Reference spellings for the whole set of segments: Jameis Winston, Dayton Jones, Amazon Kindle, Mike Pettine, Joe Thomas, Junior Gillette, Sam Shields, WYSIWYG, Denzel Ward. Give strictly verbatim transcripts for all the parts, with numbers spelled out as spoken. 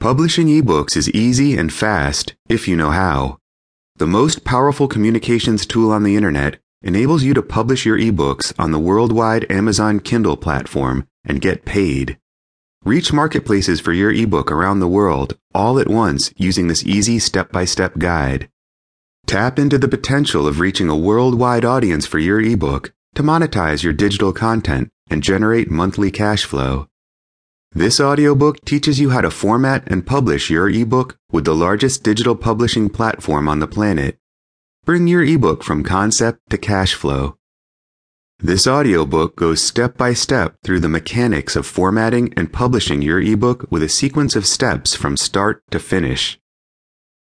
Publishing ebooks is easy and fast if you know how. The most powerful communications tool on the internet enables you to publish your ebooks on the worldwide Amazon Kindle platform and get paid. Reach marketplaces for your ebook around the world all at once using this easy step-by-step guide. Tap into the potential of reaching a worldwide audience for your ebook to monetize your digital content and generate monthly cash flow. This audiobook teaches you how to format and publish your ebook with the largest digital publishing platform on the planet. Bring your ebook from concept to cash flow. This audiobook goes step by step through the mechanics of formatting and publishing your ebook with a sequence of steps from start to finish.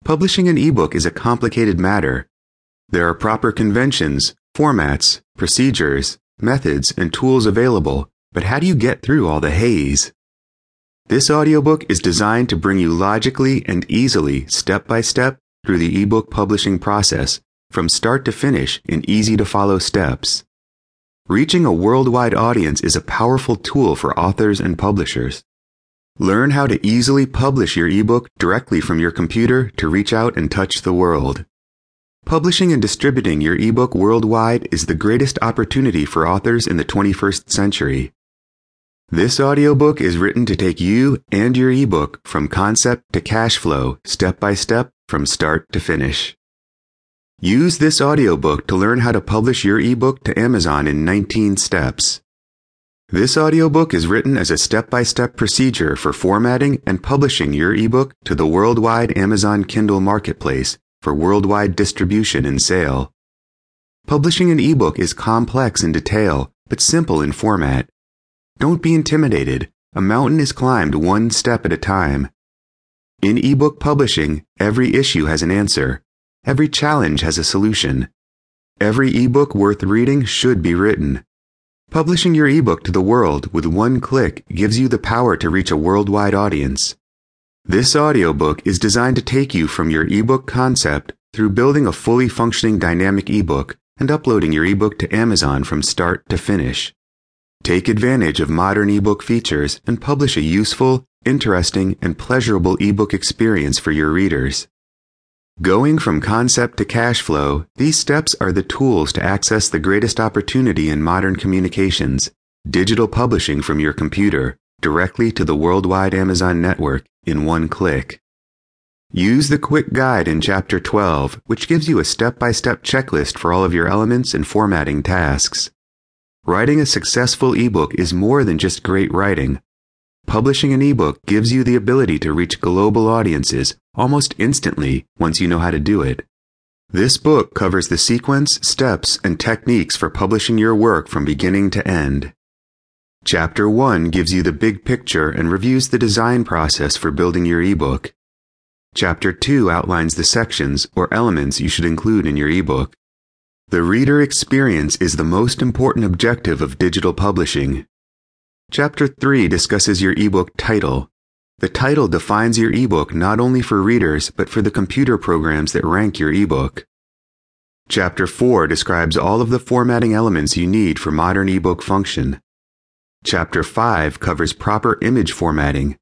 Publishing an ebook is a complicated matter. There are proper conventions, formats, procedures, methods, and tools available, but how do you get through all the haze? This audiobook is designed to bring you logically and easily, step by step, through the ebook publishing process, from start to finish in easy-to-follow steps. Reaching a worldwide audience is a powerful tool for authors and publishers. Learn how to easily publish your ebook directly from your computer to reach out and touch the world. Publishing and distributing your ebook worldwide is the greatest opportunity for authors in the twenty-first century. This audiobook is written to take you and your ebook from concept to cash flow, step by step, from start to finish. Use this audiobook to learn how to publish your ebook to Amazon in nineteen steps. This audiobook is written as a step-by-step procedure for formatting and publishing your ebook to the worldwide Amazon Kindle marketplace for worldwide distribution and sale. Publishing an ebook is complex in detail, but simple in format. Don't be intimidated. A mountain is climbed one step at a time. In ebook publishing, every issue has an answer. Every challenge has a solution. Every ebook worth reading should be written. Publishing your ebook to the world with one click gives you the power to reach a worldwide audience. This audiobook is designed to take you from your ebook concept through building a fully functioning dynamic ebook and uploading your ebook to Amazon from start to finish. Take advantage of modern ebook features and publish a useful, interesting, and pleasurable ebook experience for your readers. Going from concept to cash flow, these steps are the tools to access the greatest opportunity in modern communications, digital publishing from your computer, directly to the worldwide Amazon network in one click. Use the quick guide in Chapter twelve, which gives you a step-by-step checklist for all of your elements and formatting tasks. Writing a successful ebook is more than just great writing. Publishing an ebook gives you the ability to reach global audiences almost instantly once you know how to do it. This book covers the sequence, steps, and techniques for publishing your work from beginning to end. Chapter one gives you the big picture and reviews the design process for building your ebook. Chapter two outlines the sections or elements you should include in your ebook. The reader experience is the most important objective of digital publishing. Chapter three discusses your ebook title. The title defines your ebook not only for readers but for the computer programs that rank your ebook. Chapter four describes all of the formatting elements you need for modern ebook function. Chapter five covers proper image formatting.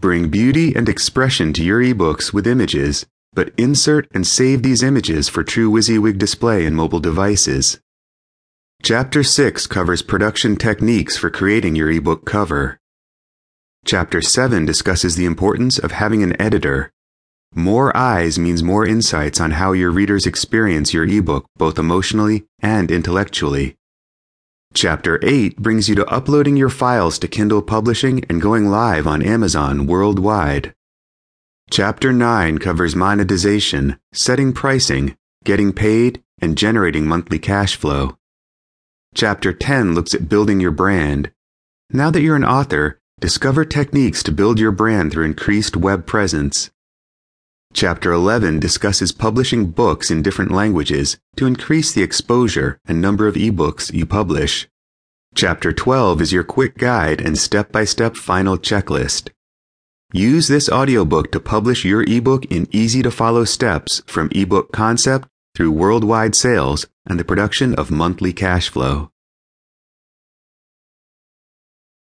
Bring beauty and expression to your ebooks with images, but insert and save these images for true WYSIWYG display in mobile devices. Chapter six covers production techniques for creating your ebook cover. Chapter seven discusses the importance of having an editor. More eyes means more insights on how your readers experience your ebook both emotionally and intellectually. Chapter eight brings you to uploading your files to Kindle Publishing and going live on Amazon worldwide. Chapter nine covers monetization, setting pricing, getting paid, and generating monthly cash flow. Chapter ten looks at building your brand. Now that you're an author, discover techniques to build your brand through increased web presence. Chapter eleven discusses publishing books in different languages to increase the exposure and number of ebooks you publish. Chapter twelve is your quick guide and step-by-step final checklist. Use this audiobook to publish your ebook in easy-to-follow steps from ebook concept through worldwide sales and the production of monthly cash flow.